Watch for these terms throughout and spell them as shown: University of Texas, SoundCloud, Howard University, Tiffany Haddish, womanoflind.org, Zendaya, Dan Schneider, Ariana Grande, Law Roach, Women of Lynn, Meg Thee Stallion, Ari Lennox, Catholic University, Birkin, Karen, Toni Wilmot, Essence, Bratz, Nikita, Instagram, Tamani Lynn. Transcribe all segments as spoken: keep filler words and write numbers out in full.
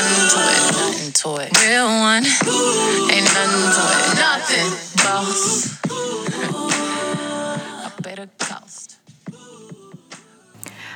nothing to it. Nothing to it. Real one. Ain't nothing to it. Nothing. Boss. A better cost.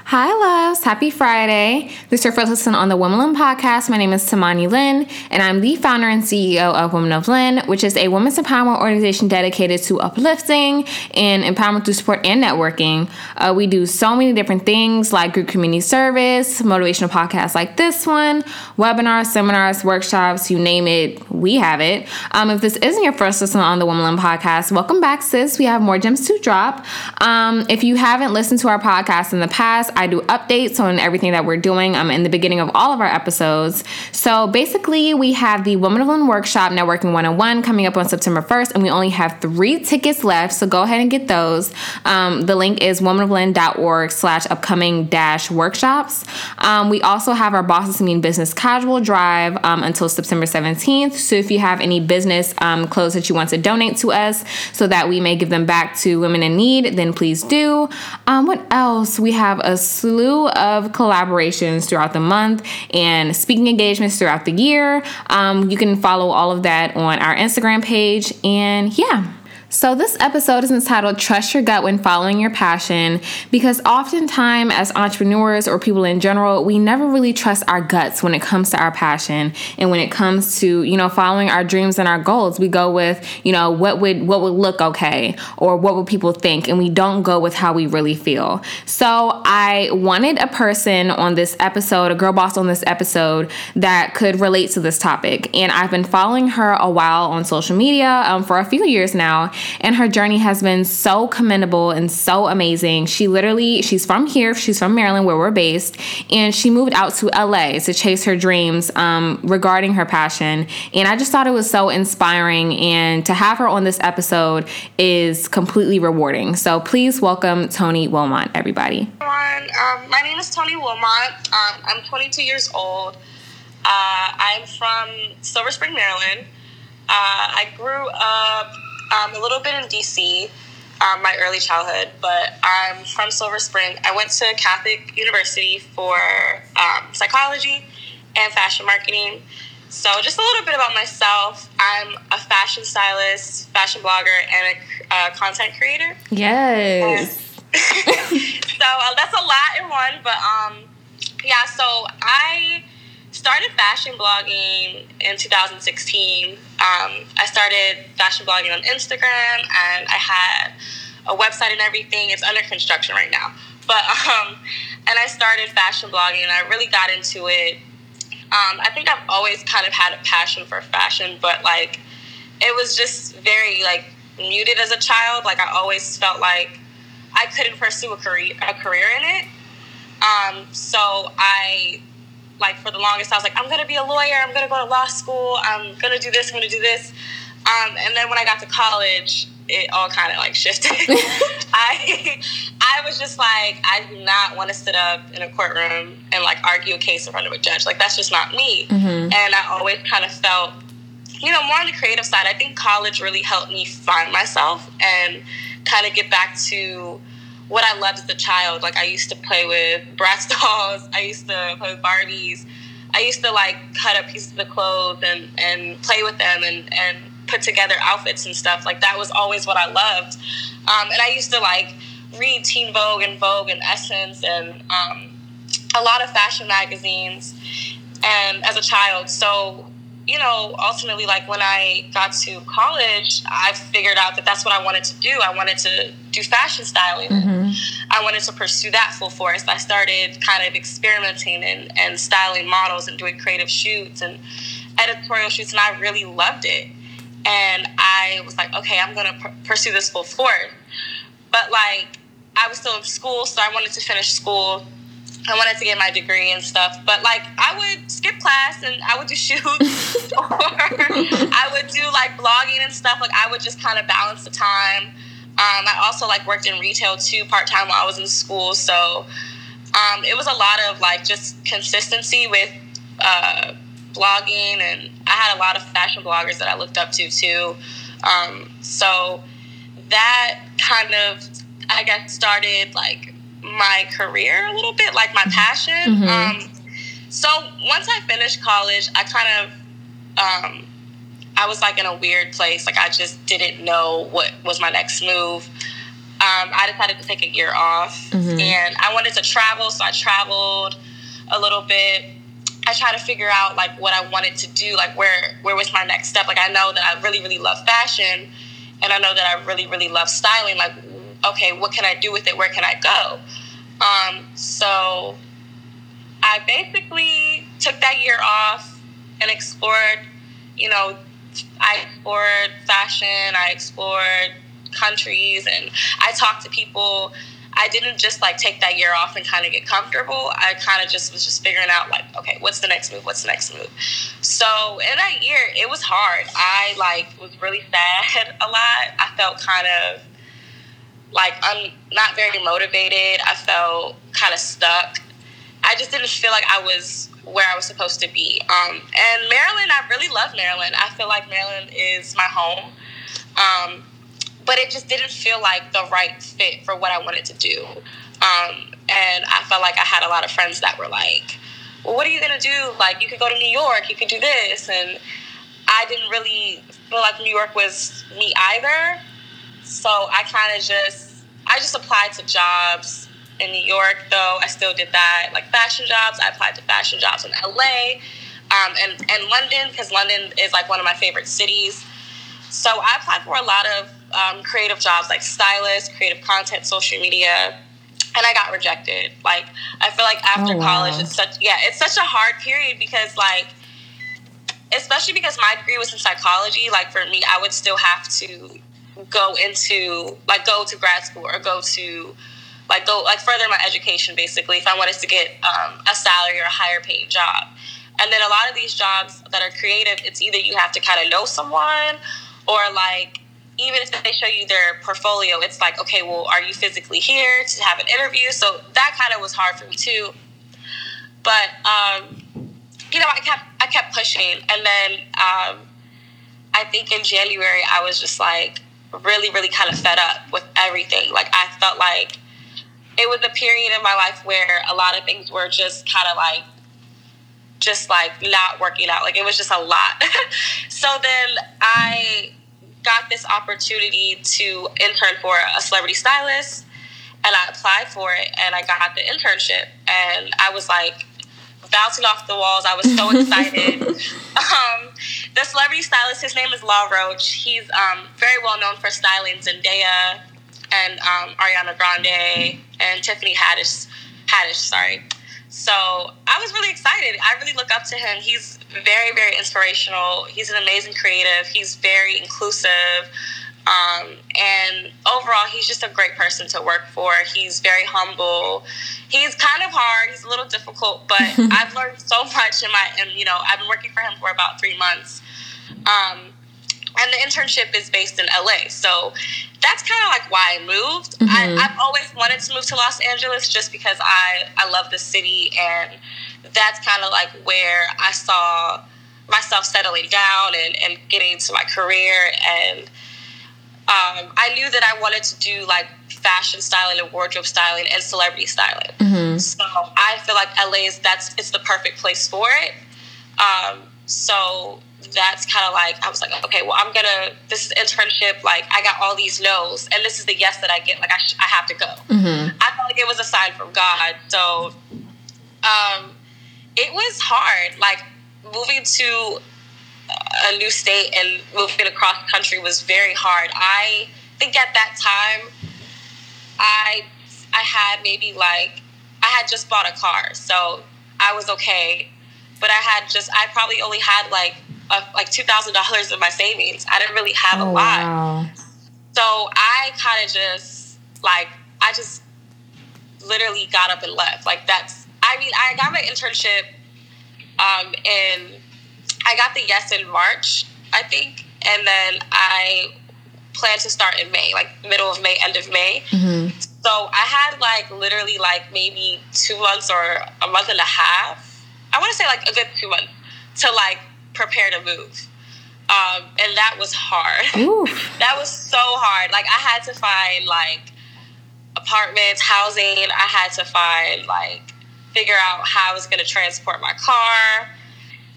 Hi, loves. Happy Friday. This is your first listen on the Women of Lynn podcast. My name is Tamani Lynn, and I'm the founder and C E O of Women of Lynn, which is a women's empowerment organization dedicated to uplifting and empowerment through support and networking. Uh, we do so many different things like group community service, motivational podcasts like this one, webinars, seminars, workshops, you name it, we have it. Um, if this isn't your first listen on the Women of Lynn podcast, welcome back, sis. We have more gems to drop. Um, if you haven't listened to our podcast in the past, I do updates on everything that we're doing um, in the beginning of all of our episodes. So basically, we have the Women of Lynn Workshop Networking one oh one coming up on September first, and we only have three tickets left, so go ahead and get those. Um, the link is womanoflind.org slash upcoming dash workshops. Um, we also have our Bosses Mean Business Casual Drive um, until September seventeenth, so if you have any business um, clothes that you want to donate to us so that we may give them back to women in need, then please do. Um, what else? We have a slew of collaborations throughout the month and speaking engagements throughout the year. Um, you can follow all of that on our Instagram page. And yeah. So this episode is entitled Trust Your Gut When Following Your Passion, because oftentimes as entrepreneurs or people in general, we never really trust our guts when it comes to our passion and when it comes to, you know, following our dreams and our goals. We go with, you know, what would what would look okay or what would people think, and we don't go with how we really feel. So I wanted a person on this episode, a girl boss on this episode, that could relate to this topic. And I've been following her a while on social media um, for a few years now. And her journey has been so commendable and so amazing. She literally, she's from here. She's from Maryland, where we're based. And she moved out to L A to chase her dreams um, regarding her passion. And I just thought it was so inspiring. And to have her on this episode is completely rewarding. So please welcome Toni Wilmot, everybody. Everyone, um, my name is Toni Wilmot. Um, I'm twenty-two years old. Uh, I'm from Silver Spring, Maryland. Uh, I grew up Um, a little bit in D C, um, my early childhood, but I'm from Silver Spring. I went to Catholic University for um, psychology and fashion marketing. So just a little bit about myself. I'm a fashion stylist, fashion blogger, and a uh, content creator. Yes. so uh, that's a lot in one, but um, yeah, so I started fashion blogging in two thousand sixteen. Um, I started fashion blogging on Instagram, and I had a website and everything. It's under construction right now. But um, and I started fashion blogging, and I really got into it. Um, I think I've always kind of had a passion for fashion, but like it was just very like muted as a child. Like I always felt like I couldn't pursue a career a career in it. Um, so I. Like, for the longest, I was like, I'm going to be a lawyer. I'm going to go to law school. I'm going to do this. I'm going to do this. Um, and then when I got to college, it all kind of, like, shifted. I I was just like, I do not want to sit up in a courtroom and, like, argue a case in front of a judge. Like, that's just not me. Mm-hmm. And I always kind of felt, you know, more on the creative side. I think college really helped me find myself and kind of get back to what I loved as a child. Like, I used to play with Bratz dolls. I used to play with Barbies. I used to, like, cut up pieces of clothes and, and play with them and, and put together outfits and stuff. Like, that was always what I loved. Um, and I used to, like, read Teen Vogue and Vogue and Essence and um, a lot of fashion magazines and as a child. So, you know, ultimately, like, when I got to college, I figured out that that's what I wanted to do. I wanted to do fashion styling. Mm-hmm. I wanted to pursue that full force. I started kind of experimenting and, and styling models and doing creative shoots and editorial shoots, and I really loved it. And I was like, okay, I'm going to pr- pursue this full force. But, like, I was still in school, so I wanted to finish school. I wanted to get my degree and stuff, but, like, I would skip class and I would do shoots or I would do, like, blogging and stuff. Like, I would just kind of balance the time. Um, I also, like, worked in retail, too, part-time while I was in school. So um, it was a lot of, like, just consistency with uh, blogging, and I had a lot of fashion bloggers that I looked up to, too. Um, so that kind of, I guess, started, like, my career a little bit, like my passion. Mm-hmm. Um, So once I finished college, I kind of, um, I was like in a weird place. Like I just didn't know what was my next move. Um, I decided to take a year off, mm-hmm. and I wanted to travel. So I traveled a little bit. I tried to figure out like what I wanted to do, like where, where was my next step? Like I know that I really, really love fashion, and I know that I really, really love styling. Like, okay, what can I do with it? Where can I go? Um, so I basically took that year off and explored, you know, I explored fashion, I explored countries, and I talked to people. I didn't just like take that year off and kind of get comfortable. I kind of just was just figuring out like, okay, what's the next move? What's the next move? So in that year, it was hard. I like was really sad a lot. I felt kind of like I'm not very motivated. I felt kind of stuck. I just didn't feel like I was where I was supposed to be. Um, and Maryland, I really love Maryland. I feel like Maryland is my home. Um, But it just didn't feel like the right fit for what I wanted to do. Um, and I felt like I had a lot of friends that were like, well, what are you going to do? Like, you could go to New York, you could do this. And I didn't really feel like New York was me either. So I kind of just, I just applied to jobs in New York, though. I still did that, like fashion jobs. I applied to fashion jobs in L A um, and, and London, because London is like one of my favorite cities. So I applied for a lot of Um, creative jobs, like stylist, creative content, social media, and I got rejected. Like, I feel like after oh, wow. college, it's such, yeah, it's such a hard period because, like, especially because my degree was in psychology, like, for me, I would still have to go into, like, go to grad school or go to, like, go, like, further my education, basically, if I wanted to get um, a salary or a higher paid job. And then a lot of these jobs that are creative, it's either you have to kind of know someone or, like, even if they show you their portfolio, it's like, okay, well, are you physically here to have an interview? So that kind of was hard for me too. But, um, you know, I kept, I kept pushing. And then, um, I think in January, I was just like really, really kind of fed up with everything. Like I felt like it was a period in my life where a lot of things were just kind of like, just like not working out. Like it was just a lot. So then I got this opportunity to intern for a celebrity stylist, and I applied for it, and I got the internship, and I was like bouncing off the walls. I was so excited. um, the celebrity stylist, his name is Law Roach. He's um, very well known for styling Zendaya and um, Ariana Grande and Tiffany Haddish. Haddish, sorry. So I was really excited. I really look up to him. He's very, very inspirational. He's an amazing creative. He's very inclusive. Um, and overall, he's just a great person to work for. He's very humble. He's kind of hard. He's a little difficult, but I've learned so much in my, and you know, I've been working for him for about three months. Um, and the internship is based in L A. So that's kind of like why I moved. Mm-hmm. I, I've always wanted to move to Los Angeles just because I, I love the city, and that's kind of like where I saw myself settling down and, and getting into my career. And um, I knew that I wanted to do like fashion styling and wardrobe styling and celebrity styling. Mm-hmm. So I feel like L A is that's it's the perfect place for it. Um, so that's kind of like, I was like, okay, well, I'm gonna, this is internship, like, I got all these no's, and this is the yes that I get, like, I, sh- I have to go. Mm-hmm. I felt like it was a sign from God, so, um, it was hard, like, moving to a new state and moving across country was very hard. I think at that time, I, I had maybe, like, I had just bought a car, so I was okay, but I had just, I probably only had, like, Of like two thousand dollars of my savings. I didn't really have a oh, lot. Wow. So I kind of just, like, I just literally got up and left. Like, that's, I mean, I got my internship um, and I got the yes in March, I think. And then I planned to start in May, like middle of May, end of May. Mm-hmm. So I had, like, literally, like, maybe two months or a month and a half. I want to say, like, a good two months to, like, prepare to move. Um, and that was hard. That was so hard. Like, I had to find, like, apartments, housing. I had to find, like, figure out how I was going to transport my car.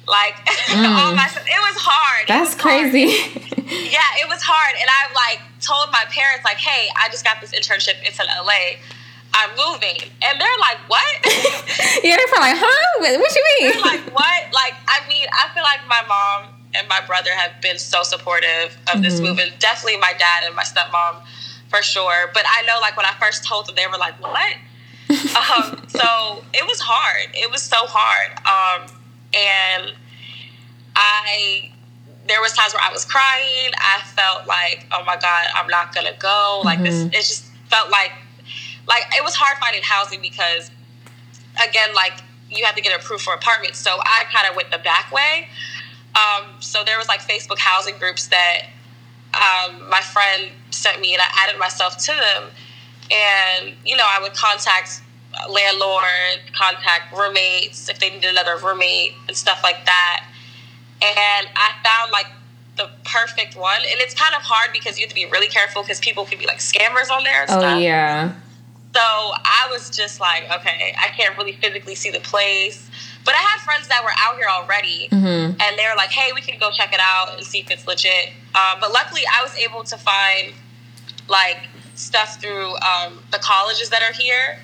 Like, mm. all my stuff. It was hard. That's was crazy. Hard. Yeah, it was hard. And I, like, told my parents, like, hey, I just got this internship. It's in L A. I'm moving. And they're like, what? Yeah, they're like, huh? What you mean? They're like, what? Like, I mean, I feel like my mom and my brother have been so supportive of mm-hmm. this move. And definitely my dad and my stepmom, for sure. But I know, like, when I first told them, they were like, what? um, so it was hard. It was so hard. Um, And I, there was times where I was crying. I felt like, oh my God, I'm not going to go. Like mm-hmm. this, it just felt like, like it was hard finding housing because again, like you have to get approved for apartments. So I kind of went the back way. Um, so there was like Facebook housing groups that um, my friend sent me and I added myself to them. And, you know, I would contact landlord, contact roommates if they needed another roommate and stuff like that. And I found like the perfect one. And it's kind of hard because you have to be really careful because people can be like scammers on there and oh, stuff. Oh, yeah. So I was just like, okay, I can't really physically see the place. But I had friends that were out here already. Mm-hmm. And they were like, hey, we can go check it out and see if it's legit. Um, but luckily I was able to find like stuff through um, the colleges that are here.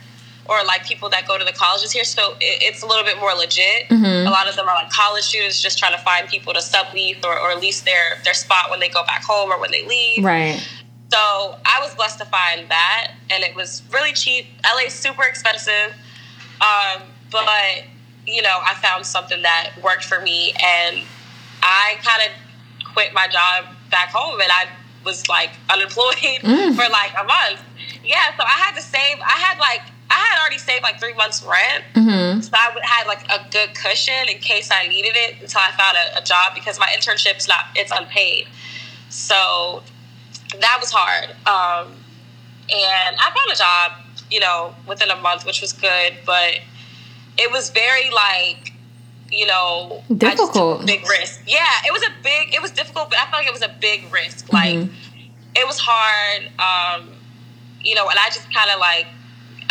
Or, like, people that go to the colleges here. So, it, it's a little bit more legit. Mm-hmm. A lot of them are, like, college students just trying to find people to sublease or, or lease their, their spot when they go back home or when they leave. Right. So, I was blessed to find that. And it was really cheap. L A is super expensive. Um, but, you know, I found something that worked for me. And I kind of quit my job back home. And I was, like, unemployed mm. for, like, a month. Yeah, so I had to save. I had, like... I had already saved like three months rent. Mm-hmm. So I had like a good cushion in case I needed it until I found a, a job because my internship's not, it's unpaid. So that was hard. Um, and I found a job, you know, within a month, which was good, but it was very like, you know, difficult. I just took a big risk. Yeah, it was a big, it was difficult, but I felt like it was a big risk. Mm-hmm. Like it was hard. Um, you know, and I just kind of like,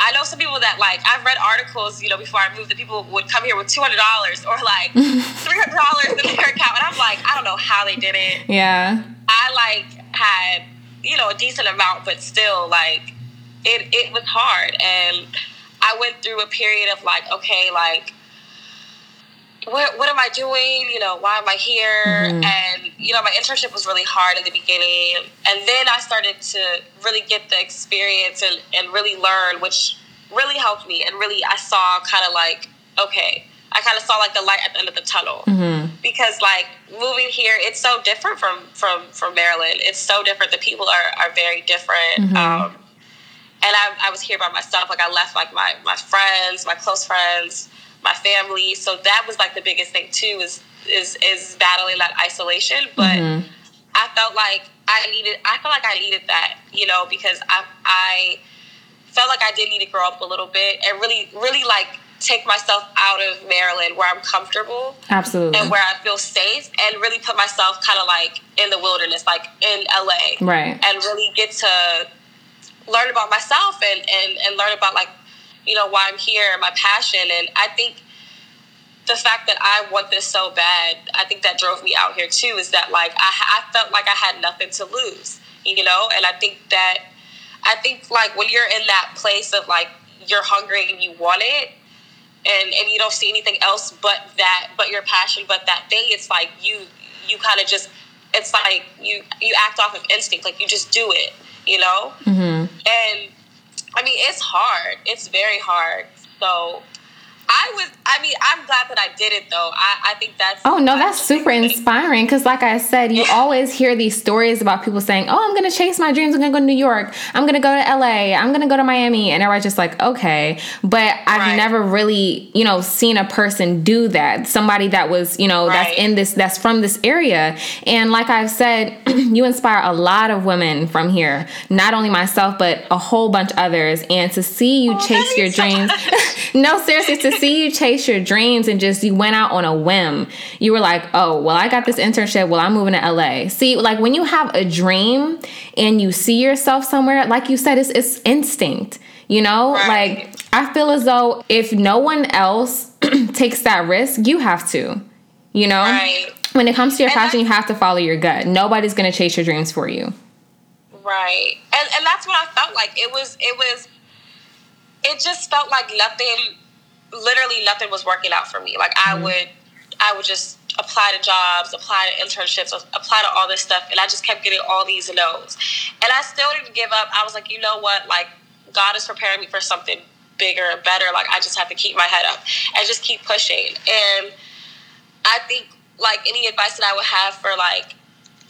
I know some people that, like, I've read articles, you know, before I moved that people would come here with two hundred dollars or, like, three hundred dollars in their account. And I'm like, I don't know how they did it. Yeah. I, like, had, you know, a decent amount, but still, like, it, it was hard. And I went through a period of, like, okay, like, what what am I doing? You know, why am I here? Mm-hmm. And, you know, my internship was really hard in the beginning. And then I started to really get the experience and, and really learn, which really helped me. And really, I saw kind of like, okay, I kind of saw like the light at the end of the tunnel. Mm-hmm. Because like moving here, it's so different from, from, from Maryland. It's so different. The people are, are very different. Mm-hmm. Um, and I, I was here by myself. Like I left like my, my friends, my close friends, my family. So that was like the biggest thing too, is, is, is battling that isolation. But mm-hmm. I felt like I needed, I felt like I needed that, you know, because I, I felt like I did need to grow up a little bit and really, really like take myself out of Maryland where I'm comfortable. Absolutely. And where I feel safe and really put myself kind of like in the wilderness, like in L A. Right. And really get to learn about myself and, and, and learn about like, you know, why I'm here, my passion. And I think the fact that I want this so bad, I think that drove me out here too, is that like, I, I felt like I had nothing to lose, you know? And I think that, I think like when you're in that place of like, you're hungry and you want it and, and you don't see anything else but that, but your passion, but that thing, it's like you, you kind of just, it's like you, you act off of instinct. Like you just do it, you know? Mm-hmm. And I mean, it's hard. It's very hard. So I was, I mean, I'm glad that I did it though. I, I think that's. Oh no, that's super inspiring. Cause like I said, you always hear these stories about people saying, oh, I'm going to chase my dreams. I'm going to go to New York. I'm going to go to L A. I'm going to go to Miami. And everybody's just like, okay. But I've right. never really, you know, seen a person do that. Somebody that was, you know, right. that's in this, that's from this area. And like I've said, you inspire a lot of women from here, not only myself, but a whole bunch of others. And to see you oh, chase your dreams. No, seriously, to see you chase your dreams and just you went out on a whim. You were like, oh, well, I got this internship. Well, I'm moving to L A. See, like when you have a dream and you see yourself somewhere, like you said, it's, it's instinct. you know? Right. Like, I feel as though if no one else takes that risk, you have to, you know? Right. When it comes to your and passion, you have to follow your gut. Nobody's going to chase your dreams for you. Right. And and that's what I felt like. It was, it was, it just felt like nothing, literally nothing was working out for me. Like, I mm-hmm. would, I would just apply to jobs, apply to internships, apply to all this stuff. And I just kept getting all these no's. And I still didn't give up. I was like, you know what? Like, God is preparing me for something bigger and better. Like, I just have to keep my head up and just keep pushing. And I think, like, any advice that I would have for, like,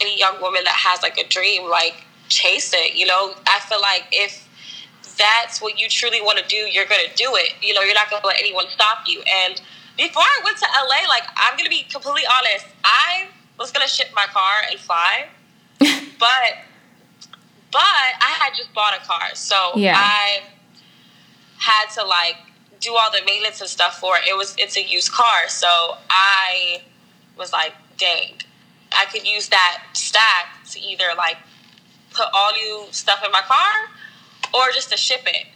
any young woman that has, like, a dream, like, chase it, you know? I feel like if that's what you truly want to do, you're going to do it. You know, you're not going to let anyone stop you. And before I went to L A, like, I'm going to be completely honest, I was going to ship my car and fly, but but I had just bought a car, so yeah. I had to, like, do all the maintenance and stuff for it. It was, it's a used car, so I was like, dang, I could use that stack to either, like, put all new stuff in my car or just to ship it.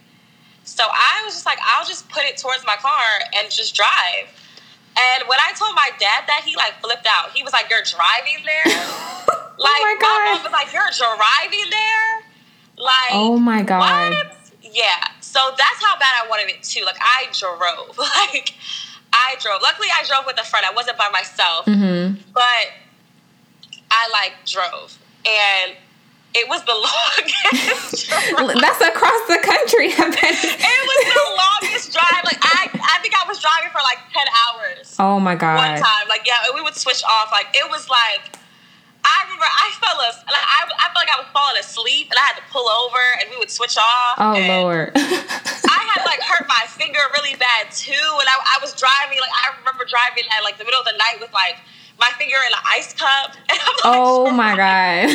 So I was just like, I'll just put it towards my car and just drive. And when I told my dad that, he, like, flipped out. He was like, you're driving there? Like, oh my, God. My mom was like, you're driving there? Like, oh my God. What? Yeah. So that's how bad I wanted it too. Like, I drove. Like, I drove. Luckily, I drove with a friend. I wasn't by myself. Mm-hmm. But I, like, drove. And it was the longest drive. That's across the country. I bet. It was the longest drive. Like, I I think I was driving for, like, ten hours. Oh, my God. One time. Like, yeah, we would switch off. Like, it was, like, I remember I fell asleep. Like, I, I felt like I was falling asleep, and I had to pull over, and we would switch off. Oh, and Lord. I had, like, hurt my finger really bad, too. And I, I was driving. Like, I remember driving at, like, the middle of the night with, like, my finger in an ice cup. And I'm like, oh, my God.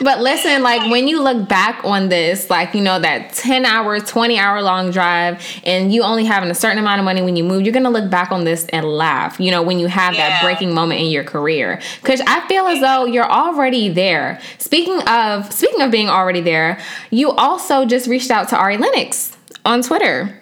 But listen, like, when you look back on this, like, you know, that ten hour, twenty hour long drive, and you only having a certain amount of money when you move, you're going to look back on this and laugh, you know, when you have yeah. that breaking moment in your career. Because I feel as though you're already there. Speaking of, speaking of being already there, you also just reached out to Ari Lennox on Twitter.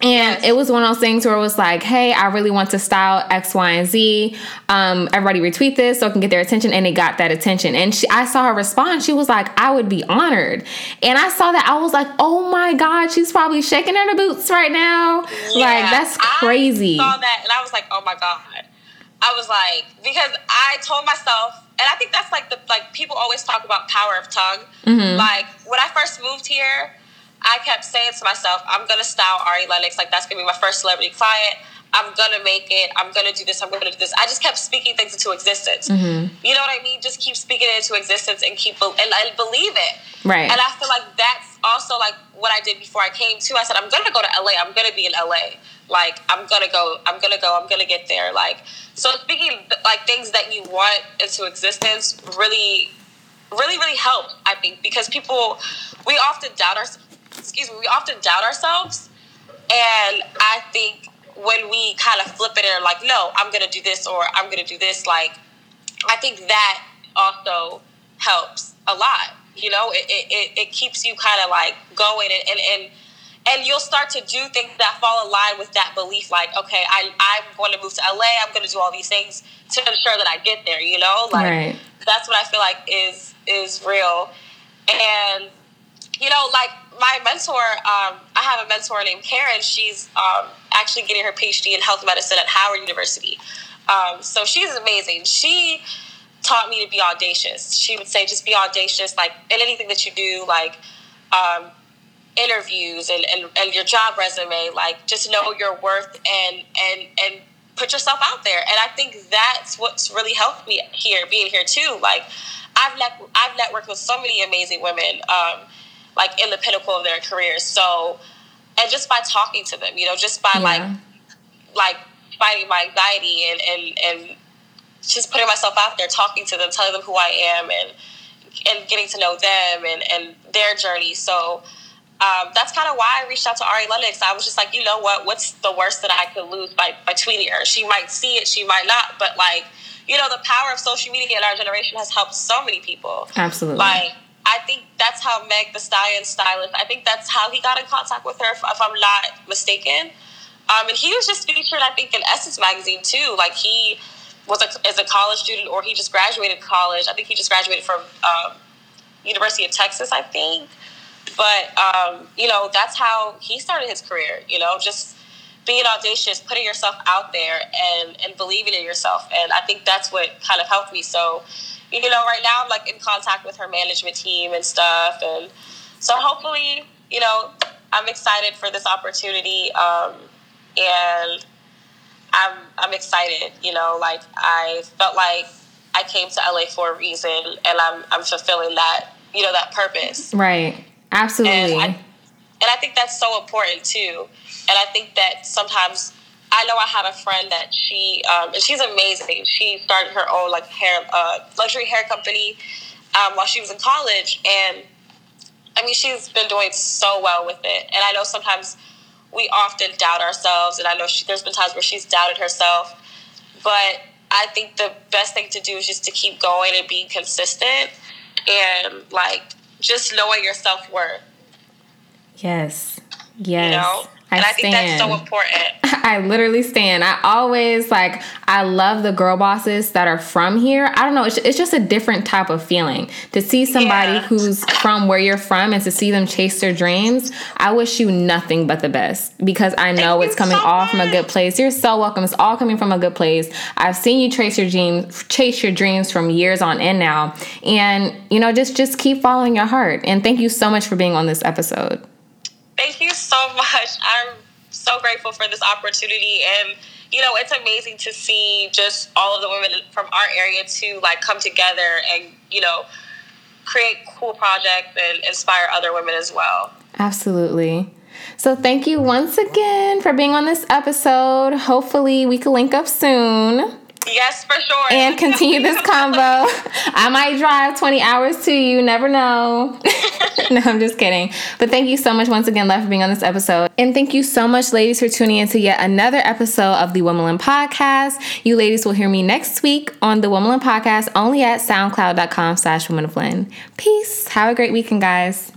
And it was one of those things where it was like, hey, I really want to style X, Y, and Z. Um, everybody retweet this so I can get their attention. And it got that attention. And she, I saw her response. She was like, I would be honored. And I saw that. I was like, oh, my God, she's probably shaking in her boots right now. Yeah, like, that's crazy. I saw that. And I was like, oh, my God. I was like, because I told myself, and I think that's like the, like, people always talk about power of tongue. Mm-hmm. Like, when I first moved here, I kept saying to myself, I'm going to style Ari Lennox. Like, that's going to be my first celebrity client. I'm going to make it. I'm going to do this. I'm going to do this. I just kept speaking things into existence. Mm-hmm. You know what I mean? Just keep speaking it into existence and keep and, and believe it. Right. And I feel like that's also, like, what I did before I came, too. I said, I'm going to go to L A. I'm going to be in L A. Like, I'm going to go. I'm going to go. I'm going to get there. Like, so speaking, like, things that you want into existence really, really, really helped, I think, because people, we often doubt ourselves. Excuse me, we often doubt ourselves, and I think when we kind of flip it and are like, no, I'm going to do this or I'm going to do this, like, I think that also helps a lot, you know? It it, it keeps you kind of, like, going, and, and, and, and you'll start to do things that fall in line with that belief, like, okay, I, I'm going to move to L A, I'm going to do all these things to ensure that I get there, you know? Like, right. That's what I feel like is is real, and, you know, like, my mentor, um, I have a mentor named Karen. She's um, actually getting her P H D in health medicine at Howard University. Um, so she's amazing. She taught me to be audacious. She would say, just be audacious, like, in anything that you do, like, um, interviews and, and, and your job resume, like, just know your worth and, and, and put yourself out there. And I think that's what's really helped me here, being here too. Like, I've, net- I've networked with so many amazing women, um, like, in the pinnacle of their careers. So, and just by talking to them, you know, just by, yeah. like, like, fighting my anxiety and, and, and just putting myself out there, talking to them, telling them who I am, and and getting to know them and, and their journey. So, um, that's kind of why I reached out to Ari Lennox. I was just like, you know what, what's the worst that I could lose by, by tweeting her? She might see it, she might not, but, like, you know, the power of social media in our generation has helped so many people. Absolutely. Like, I think that's how Meg Thee Stallion stylist, I think that's how he got in contact with her, if, if I'm not mistaken. Um, and he was just featured, I think, in Essence magazine, too. Like, he was a, as a college student, or he just graduated college. I think he just graduated from um, University of Texas, I think. But, um, you know, that's how he started his career, you know, just being audacious, putting yourself out there and, and believing in yourself. And I think that's what kind of helped me. So, you know, right now I'm, like, in contact with her management team and stuff. And so hopefully, you know, I'm excited for this opportunity. Um, and I'm I'm excited, you know, like, I felt like I came to L A for a reason, and I'm I'm fulfilling that, you know, that purpose. Right. Absolutely. And I, and I think that's so important, too. And I think that sometimes, I know I had a friend that she, um, and she's amazing. She started her own, like, hair, uh, luxury hair company um, while she was in college. And, I mean, she's been doing so well with it. And I know sometimes we often doubt ourselves. And I know she, there's been times where she's doubted herself. But I think the best thing to do is just to keep going and being consistent and, like, just knowing your self-worth. Yes. Yes. You know? I and I stand. think that's so important. I literally stand. I always, like, I love the girl bosses that are from here. I don't know. It's, it's just a different type of feeling to see somebody yeah. who's from where you're from and to see them chase their dreams. I wish you nothing but the best, because I know Thank it's coming so all much. from a good place. You're so welcome. It's all coming from a good place. I've seen you chase your dreams, chase your dreams from years on end now. And, you know, just, just keep following your heart. And thank you so much for being on this episode. Thank you so much. I'm so grateful for this opportunity. And, you know, it's amazing to see just all of the women from our area to, like, come together and, you know, create cool projects and inspire other women as well. Absolutely. So thank you once again for being on this episode. Hopefully we can link up soon. Yes, for sure. And continue this combo. I might drive twenty hours to you. Never know. No, I'm just kidding. But thank you so much once again, Love, for being on this episode. And thank you so much, ladies, for tuning in to yet another episode of the Woman Lynn Podcast. You ladies will hear me next week on the Woman Lynn Podcast, only at soundcloud dot com slash woman of Lynn. Peace. Have a great weekend, guys.